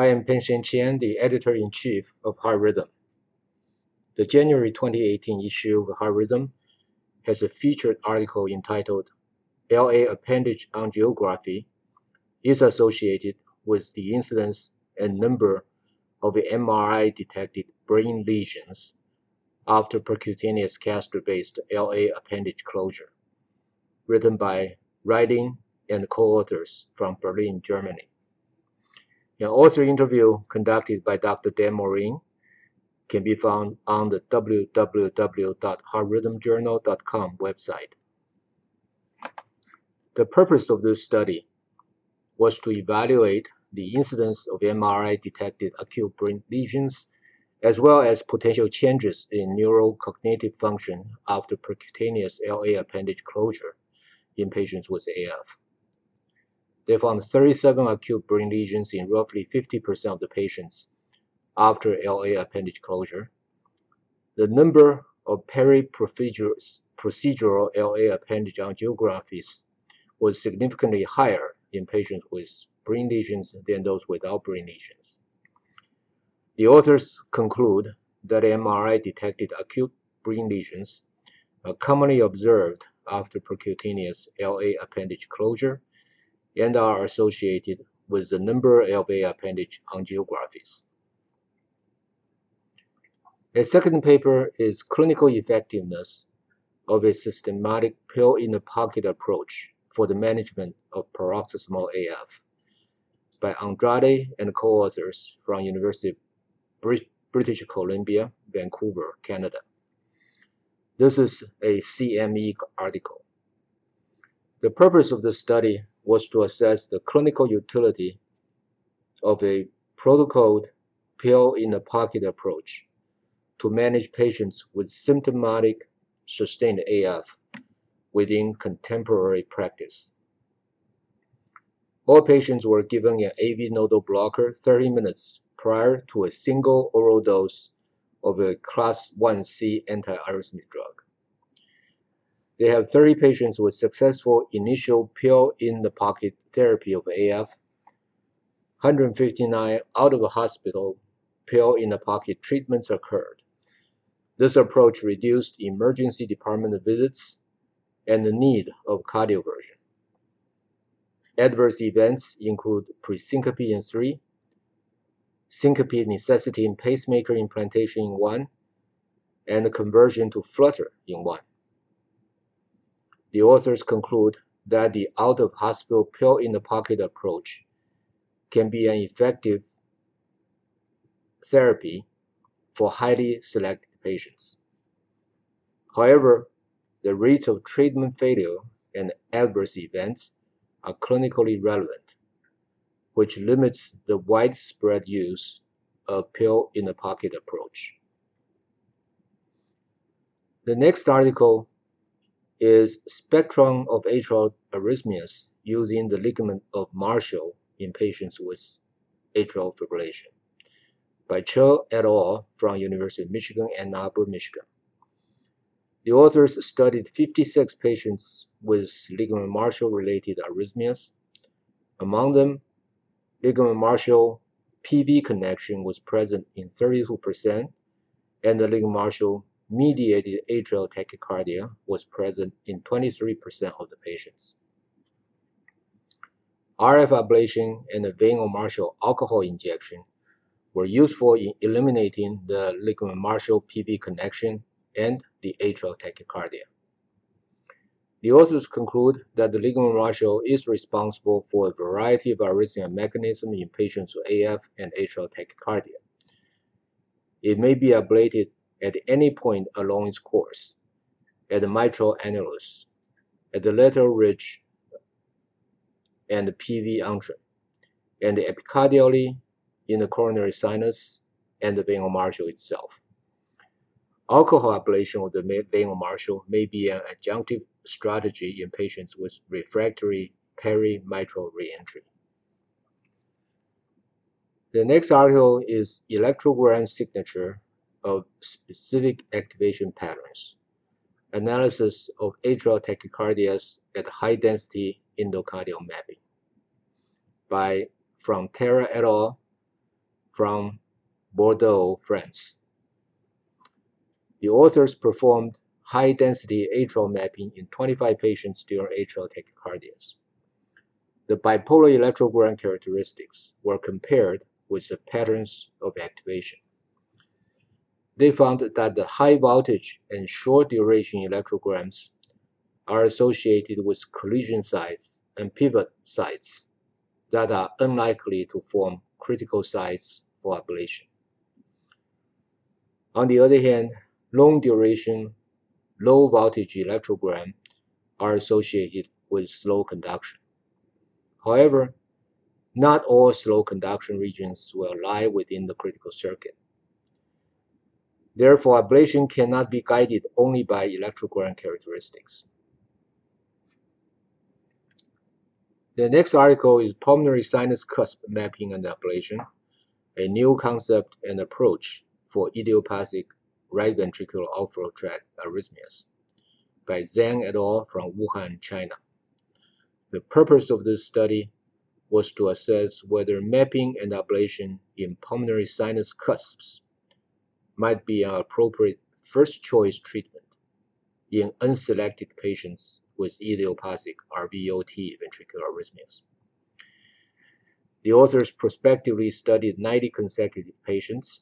I am Pengsheng Qian, the editor-in-chief of Heart Rhythm. The January 2018 issue of Heart Rhythm has a featured article entitled LA Appendage Angiography is Associated with the Incidence and Number of MRI-Detected Brain Lesions After Percutaneous Caster-Based LA Appendage Closure, written by Riding and co-authors from Berlin, Germany. An author interview conducted by Dr. Dan Morin can be found on the www.heartrhythmjournal.com website. The purpose of this study was to evaluate the incidence of MRI-detected acute brain lesions as well as potential changes in neural cognitive function after percutaneous LA appendage closure in patients with AF. They found 37 acute brain lesions in roughly 50% of the patients after LA appendage closure. The number of peri-procedural LA appendage angiographies was significantly higher in patients with brain lesions than those without brain lesions. The authors conclude that MRI-detected acute brain lesions are commonly observed after percutaneous LA appendage closure and are associated with the number of LA appendage angiographies. A second paper is Clinical Effectiveness of a Systematic Pill-in-the-Pocket Approach for the Management of Paroxysmal AF by Andrade and co-authors from University of British Columbia, Vancouver, Canada. This is a CME article. The purpose of the study was to assess the clinical utility of a protocoled pill-in-the-pocket approach to manage patients with symptomatic sustained AF within contemporary practice. All patients were given an AV nodal blocker 30 minutes prior to a single oral dose of a class 1C antiarrhythmic drug. They have 30 patients with successful initial pill-in-the-pocket therapy of AF, 159 out-of-hospital pill-in-the-pocket treatments occurred. This approach reduced emergency department visits and the need of cardioversion. Adverse events include presyncope in 3, syncope necessitating pacemaker implantation in 1, and conversion to flutter in 1. The authors conclude that the out-of-hospital pill-in-the-pocket approach can be an effective therapy for highly selected patients. However, the rates of treatment failure and adverse events are clinically relevant, which limits the widespread use of pill-in-the-pocket approach. The next article is Spectrum of Atrial Arrhythmias Using the Ligament of Marshall in Patients with Atrial Fibrillation by Cho et al. From University of Michigan, Ann Arbor, Michigan. The authors studied 56 patients with ligament Marshall-related arrhythmias. Among them, ligament Marshall PV connection was present in 32%, and the ligament Marshall mediated atrial tachycardia was present in 23% of the patients. RF ablation and a Vein-Marshall alcohol injection were useful in eliminating the ligament Marshall PV connection and the atrial tachycardia. The authors conclude that the ligament Marshall is responsible for a variety of arrhythmia mechanisms in patients with AF and atrial tachycardia. It may be ablated at any point along its course, at the mitral annulus, at the lateral ridge, and the PV untrum, and epicardially in the coronary sinus and the veinal marshal itself. Alcohol ablation of the veinal marshal may be an adjunctive strategy in patients with refractory peri-mitral reentry. The next article is Electrogram Signature of Specific Activation Patterns, Analysis of Atrial Tachycardias at High-Density Endocardial Mapping by Frontera et al. from Bordeaux, France. The authors performed high-density atrial mapping in 25 patients during atrial tachycardias. The bipolar electrogram characteristics were compared with the patterns of activation. They found that the high voltage and short duration electrograms are associated with collision sites and pivot sites that are unlikely to form critical sites for ablation. On the other hand, long duration, low voltage electrograms are associated with slow conduction. However, not all slow conduction regions will lie within the critical circuit. Therefore, ablation cannot be guided only by electrogram characteristics. The next article is Pulmonary Sinus Cusp Mapping and Ablation, a new concept and approach for idiopathic right ventricular outflow tract arrhythmias by Zhang et al. From Wuhan, China. The purpose of this study was to assess whether mapping and ablation in pulmonary sinus cusps might be an appropriate first-choice treatment in unselected patients with idiopathic RVOT ventricular arrhythmias. The authors prospectively studied 90 consecutive patients.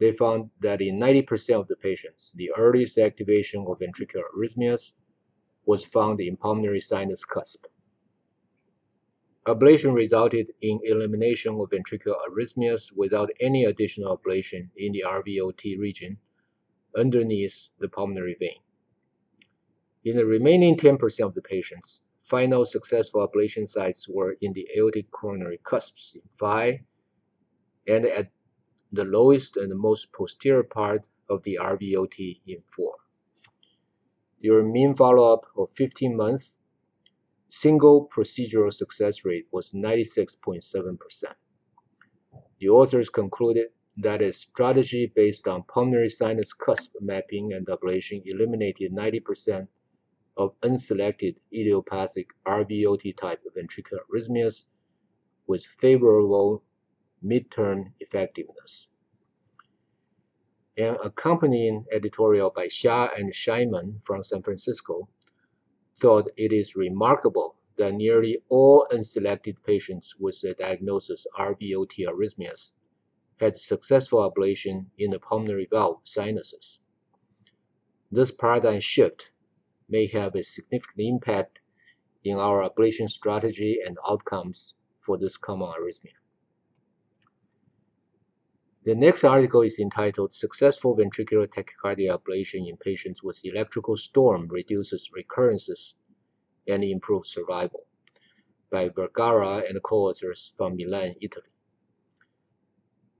They found that in 90% of the patients, the earliest activation of ventricular arrhythmias was found in pulmonary sinus cusp. Ablation resulted in elimination of ventricular arrhythmias without any additional ablation in the RVOT region underneath the pulmonary vein. In the remaining 10% of the patients, final successful ablation sites were in the aortic coronary cusps in 5 and at the lowest and most posterior part of the RVOT in 4. During mean follow-up of 15 months, single procedural success rate was 96.7%. The authors concluded that a strategy based on pulmonary sinus cusp mapping and ablation eliminated 90% of unselected idiopathic RVOT type ventricular arrhythmias with favorable midterm effectiveness. An accompanying editorial by Shah and Scheinman from San Francisco thought it is remarkable that nearly all unselected patients with the diagnosis RVOT arrhythmias had successful ablation in the pulmonary valve sinuses. This paradigm shift may have a significant impact in our ablation strategy and outcomes for this common arrhythmia. The next article is entitled Successful Ventricular Tachycardia Ablation in Patients with Electrical Storm Reduces Recurrences and Improves Survival by Vergara and co-authors from Milan, Italy.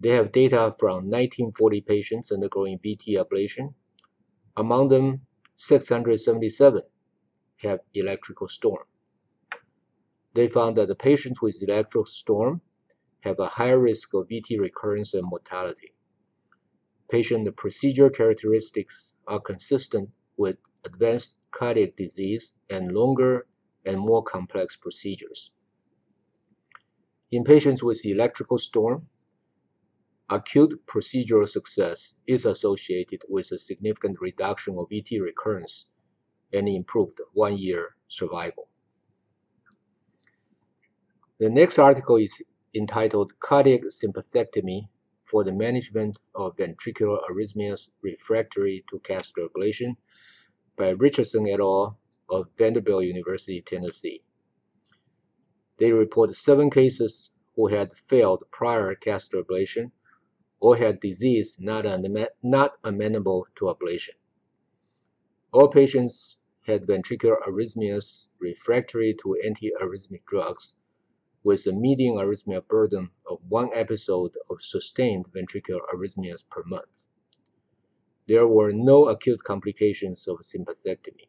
They have data from 1940 patients undergoing VT ablation. Among them, 677 have electrical storm. They found that the patients with electrical storm have a higher risk of VT recurrence and mortality. Patient procedure characteristics are consistent with advanced cardiac disease and longer and more complex procedures. In patients with electrical storm, acute procedural success is associated with a significant reduction of VT recurrence and improved one-year survival. The next article is entitled Cardiac Sympathectomy for the Management of Ventricular Arrhythmias Refractory to Catheter Ablation by Richardson et al. Of Vanderbilt University, Tennessee. They reported 7 cases who had failed prior catheter ablation or had disease not amenable to ablation. All patients had ventricular arrhythmias refractory to antiarrhythmic drugs with a median arrhythmia burden of 1 episode of sustained ventricular arrhythmias per month. There were no acute complications of sympathectomy.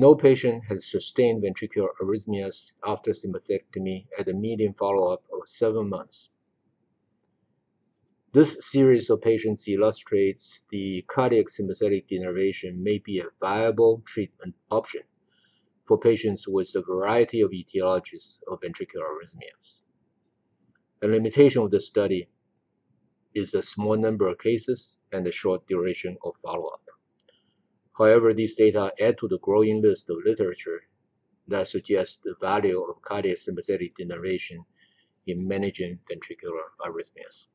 No patient had sustained ventricular arrhythmias after sympathectomy at a median follow-up of 7 months. This series of patients illustrates the cardiac sympathetic denervation may be a viable treatment option for patients with a variety of etiologies of ventricular arrhythmias. The limitation of the study is the small number of cases and the short duration of follow-up. However, these data add to the growing list of literature that suggests the value of cardiac sympathetic denervation in managing ventricular arrhythmias.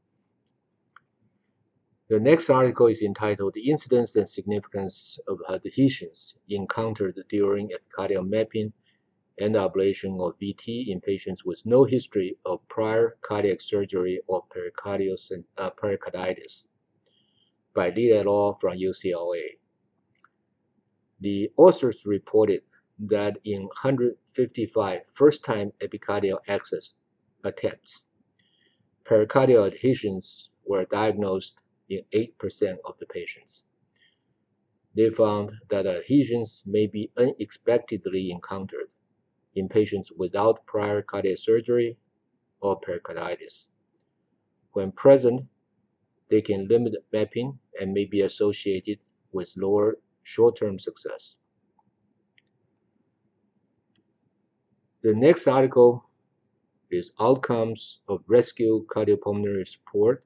The next article is entitled "The Incidence and Significance of Adhesions Encountered During Epicardial Mapping and Ablation of VT in Patients with No History of Prior Cardiac Surgery or Pericarditis" by Lee et al. From UCLA. The authors reported that in 155 first-time epicardial access attempts, pericardial adhesions were diagnosed in 8% of the patients. They found that adhesions may be unexpectedly encountered in patients without prior cardiac surgery or pericarditis. When present, they can limit mapping and may be associated with lower short-term success. The next article is "Outcomes of Rescue Cardiopulmonary Support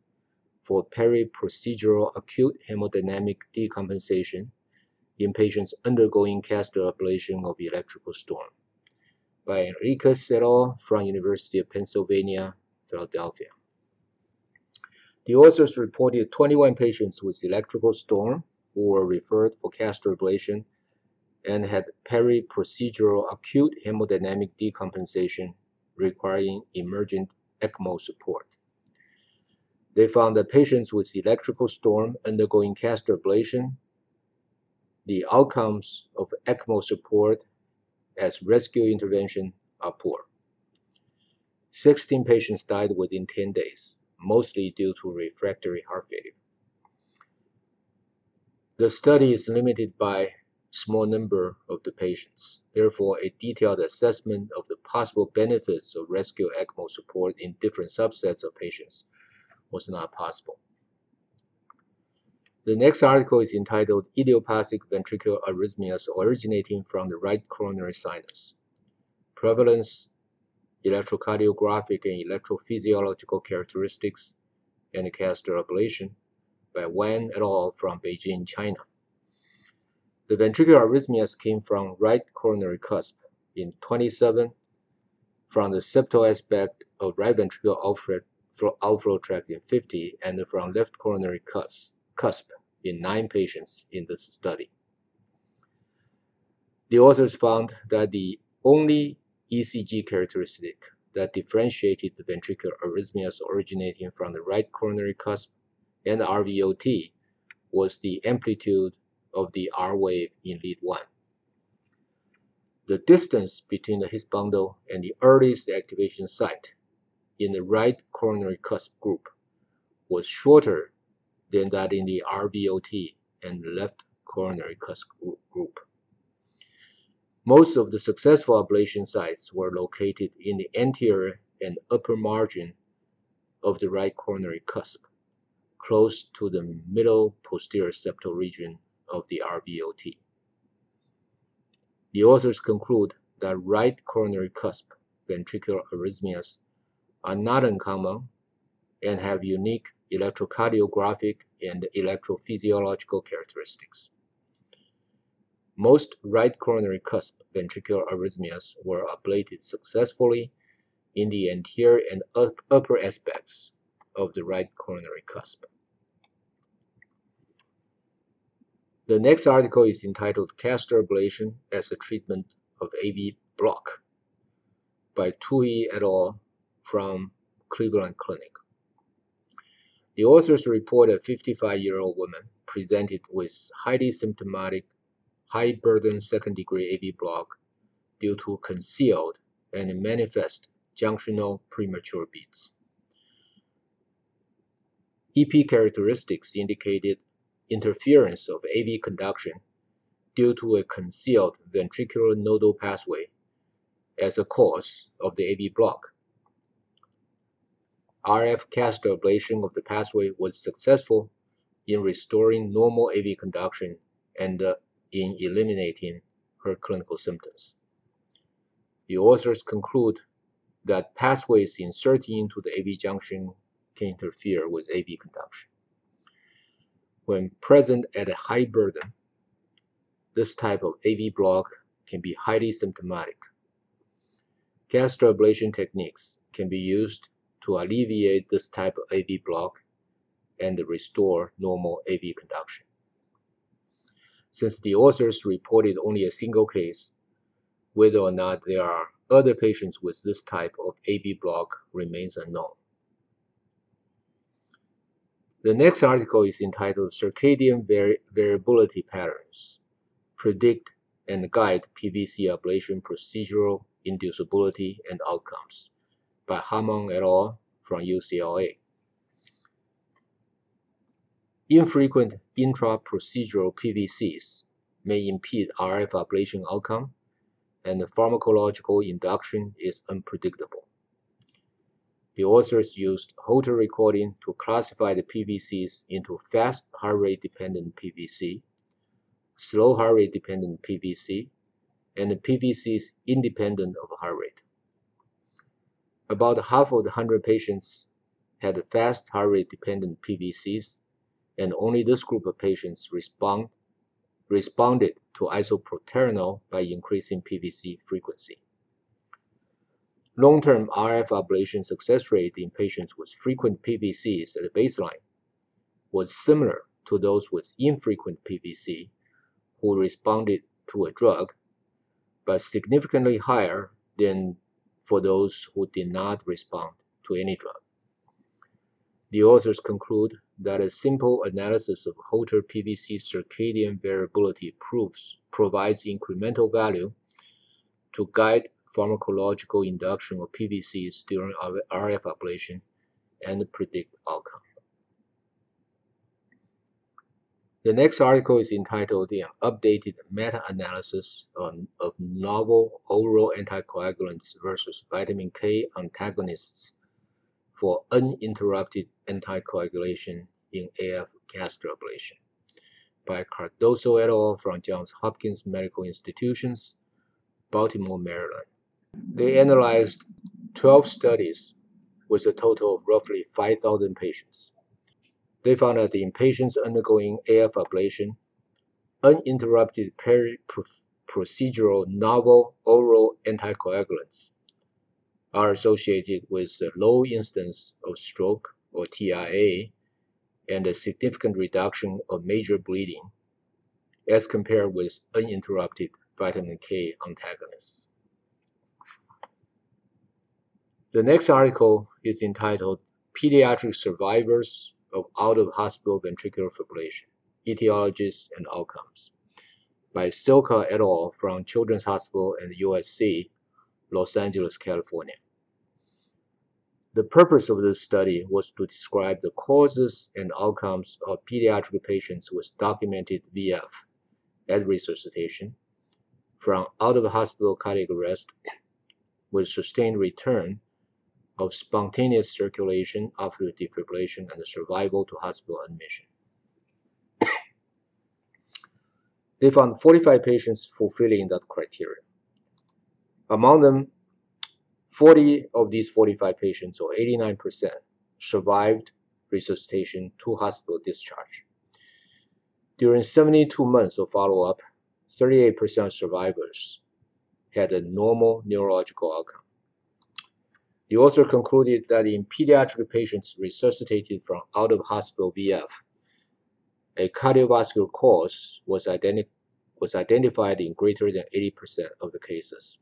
for Peri-Procedural Acute Hemodynamic Decompensation in Patients Undergoing Catheter Ablation of Electrical Storm" by Enrique Cerro from University of Pennsylvania, Philadelphia. The authors reported 21 patients with electrical storm who were referred for catheter ablation and had peri-procedural acute hemodynamic decompensation requiring emergent ECMO support. They found that patients with electrical storm undergoing catheter ablation, the outcomes of ECMO support as rescue intervention are poor. 16 patients died within 10 days, mostly due to refractory heart failure. The study is limited by small number of the patients. Therefore, a detailed assessment of the possible benefits of rescue ECMO support in different subsets of patients was not possible. The next article is entitled "Idiopathic Ventricular Arrhythmias Originating from the Right Coronary Sinus: Prevalence, Electrocardiographic and Electrophysiological Characteristics, and Catheter Ablation" by Wen et al. From Beijing, China. The ventricular arrhythmias came from right coronary cusp in 27 from the septal aspect of right ventricular outflow tract in 50, and from left coronary cusp in 9 patients in this study. The authors found that the only ECG characteristic that differentiated the ventricular arrhythmias originating from the right coronary cusp and RVOT was the amplitude of the R wave in lead 1. The distance between the His bundle and the earliest activation site in the right coronary cusp group was shorter than that in the RVOT and left coronary cusp group. Most of the successful ablation sites were located in the anterior and upper margin of the right coronary cusp, close to the middle posterior septal region of the RVOT. The authors conclude that right coronary cusp ventricular arrhythmias are not uncommon and have unique electrocardiographic and electrophysiological characteristics. Most right coronary cusp ventricular arrhythmias were ablated successfully in the anterior and upper aspects of the right coronary cusp. The next article is entitled "Catheter Ablation as a Treatment of AV Block" by Tui et al. From Cleveland Clinic. The authors report a 55-year-old woman presented with highly symptomatic, high-burden second-degree AV block due to concealed and manifest junctional premature beats. EP characteristics indicated interference of AV conduction due to a concealed ventricular nodal pathway as a cause of the AV block. RF catheter ablation of the pathway was successful in restoring normal AV conduction and in eliminating her clinical symptoms. The authors conclude that pathways inserted into the AV junction can interfere with AV conduction. When present at a high burden, this type of AV block can be highly symptomatic. Gastroablation techniques can be used to alleviate this type of AV block and restore normal AV conduction. Since the authors reported only a single case, whether or not there are other patients with this type of AV block remains unknown. The next article is entitled Circadian Variability Patterns Predict and Guide PVC Ablation Procedural Inducibility and Outcomes by Hamon et al. From UCLA. Infrequent intra-procedural PVCs may impede RF ablation outcome, and the pharmacological induction is unpredictable. The authors used Holter recording to classify the PVCs into fast heart rate dependent PVC, slow heart rate dependent PVC, and the PVCs independent of heart rate. About half of the 100 patients had fast heart rate dependent PVCs, and only this group of patients responded to isoproterenol by increasing PVC frequency. Long-term RF ablation success rate in patients with frequent PVCs at the baseline was similar to those with infrequent PVC who responded to a drug, but significantly higher than for those who did not respond to any drug. The authors conclude that a simple analysis of Holter PVC circadian variability provides incremental value to guide pharmacological induction of PVCs during RF ablation and predict outcome. The next article is entitled The Updated Meta-Analysis of Novel Oral Anticoagulants versus Vitamin K Antagonists for Uninterrupted Anticoagulation in AF Gastroablation by Cardoso et al. From Johns Hopkins Medical Institutions, Baltimore, Maryland. They analyzed 12 studies with a total of roughly 5,000 patients. They found that in patients undergoing AF ablation, uninterrupted periprocedural novel oral anticoagulants are associated with a low incidence of stroke or TIA and a significant reduction of major bleeding as compared with uninterrupted vitamin K antagonists. The next article is entitled Pediatric Survivors of Out-of-Hospital Ventricular Fibrillation, Etiologies and Outcomes by Silka et al. From Children's Hospital and USC, Los Angeles, California. The purpose of this study was to describe the causes and outcomes of pediatric patients with documented VF at resuscitation from out-of-hospital cardiac arrest with sustained return of spontaneous circulation after defibrillation and survival to hospital admission. They found 45 patients fulfilling that criteria. Among them, 40 of these 45 patients, or 89%, survived resuscitation to hospital discharge. During 72 months of follow-up, 38% of survivors had a normal neurological outcome. The author concluded that in pediatric patients resuscitated from out-of-hospital VF, a cardiovascular cause was identified in greater than 80% of the cases.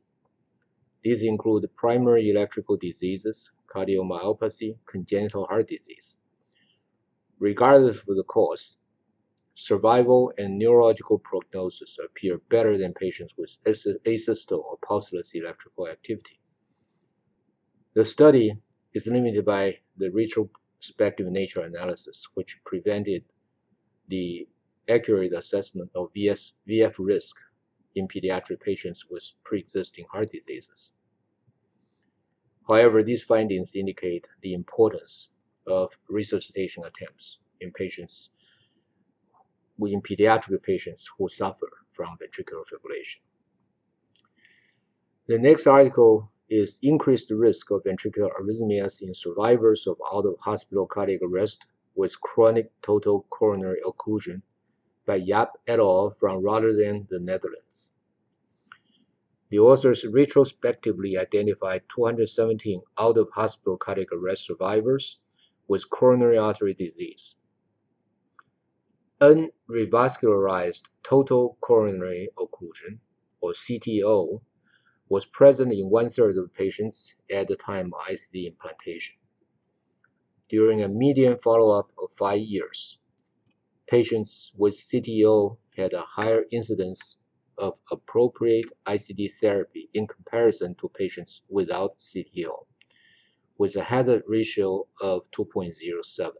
These include primary electrical diseases, cardiomyopathy, congenital heart disease. Regardless of the cause, survival and neurological prognosis appear better than patients with asystole or pulseless electrical activity. The study is limited by the retrospective nature analysis, which prevented the accurate assessment of VF risk in pediatric patients with pre-existing heart diseases. However, these findings indicate the importance of resuscitation attempts in pediatric patients who suffer from ventricular fibrillation. The next article is increased risk of ventricular arrhythmias in survivors of out-of-hospital cardiac arrest with chronic total coronary occlusion by Yap et al. From Rotterdam, the Netherlands. The authors retrospectively identified 217 out-of-hospital cardiac arrest survivors with coronary artery disease. Unrevascularized total coronary occlusion, or CTO, was present in 1/3 of patients at the time of ICD implantation. During a median follow-up of 5 years, patients with CTO had a higher incidence of appropriate ICD therapy in comparison to patients without CTO, with a hazard ratio of 2.07.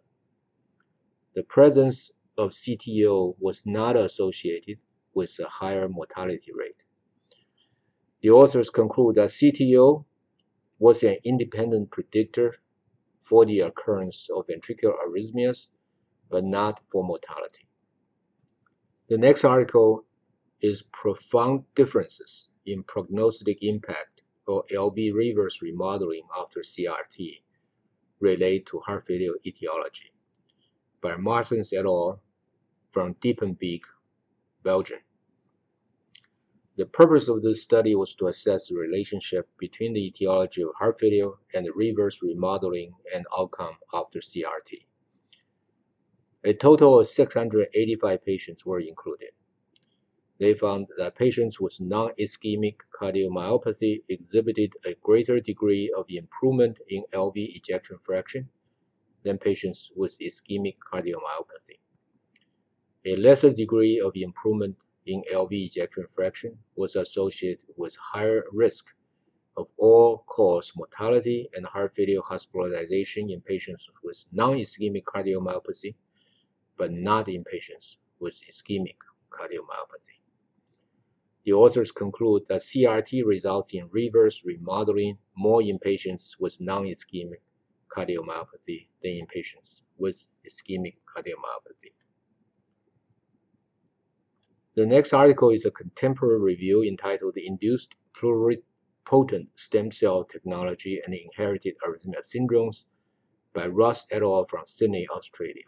The presence of CTO was not associated with a higher mortality rate. The authors conclude that CTO was an independent predictor for the occurrence of ventricular arrhythmias, but not for mortality. The next article is Profound Differences in Prognostic Impact or LV Reverse Remodeling After CRT Relate to Heart Failure Etiology by Martens et al. From Diepenbeek, Belgium. The purpose of this study was to assess the relationship between the etiology of heart failure and the reverse remodeling and outcome after CRT. A total of 685 patients were included. They found that patients with non-ischemic cardiomyopathy exhibited a greater degree of improvement in LV ejection fraction than patients with ischemic cardiomyopathy. A lesser degree of improvement in LV ejection fraction was associated with higher risk of all-cause mortality and heart failure hospitalization in patients with non-ischemic cardiomyopathy, but not in patients with ischemic cardiomyopathy. The authors conclude that CRT results in reverse remodeling more in patients with non-ischemic cardiomyopathy than in patients with ischemic cardiomyopathy. The next article is a contemporary review entitled Induced Pluripotent Stem Cell Technology and Inherited Arrhythmia Syndromes by Ross et al. From Sydney, Australia.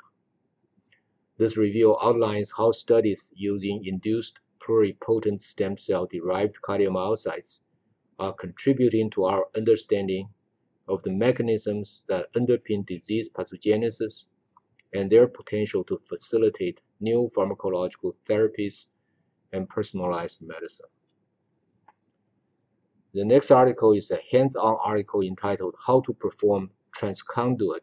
This review outlines how studies using induced pluripotent stem cell-derived cardiomyocytes are contributing to our understanding of the mechanisms that underpin disease pathogenesis and their potential to facilitate new pharmacological therapies and personalized medicine. The next article is a hands-on article entitled How to Perform Transconduit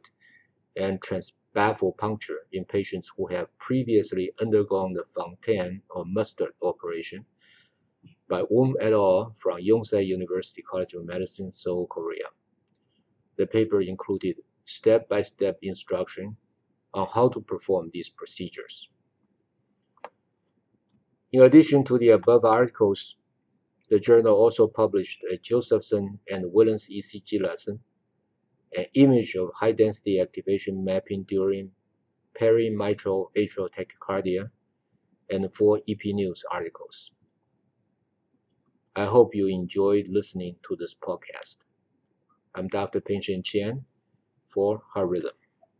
and Transbaffle Puncture in Patients Who Have Previously Undergone the Fontaine or Mustard Operation by Wum et al. From Yonsei University College of Medicine, Seoul, Korea. The paper included step-by-step instruction on how to perform these procedures. In addition to the above articles, the journal also published a Josephson and Williams ECG lesson, an image of high-density activation mapping during perimitral atrial tachycardia, and 4 EP News articles. I hope you enjoyed listening to this podcast. I'm Dr. Pengsheng Qian for Heart Rhythm.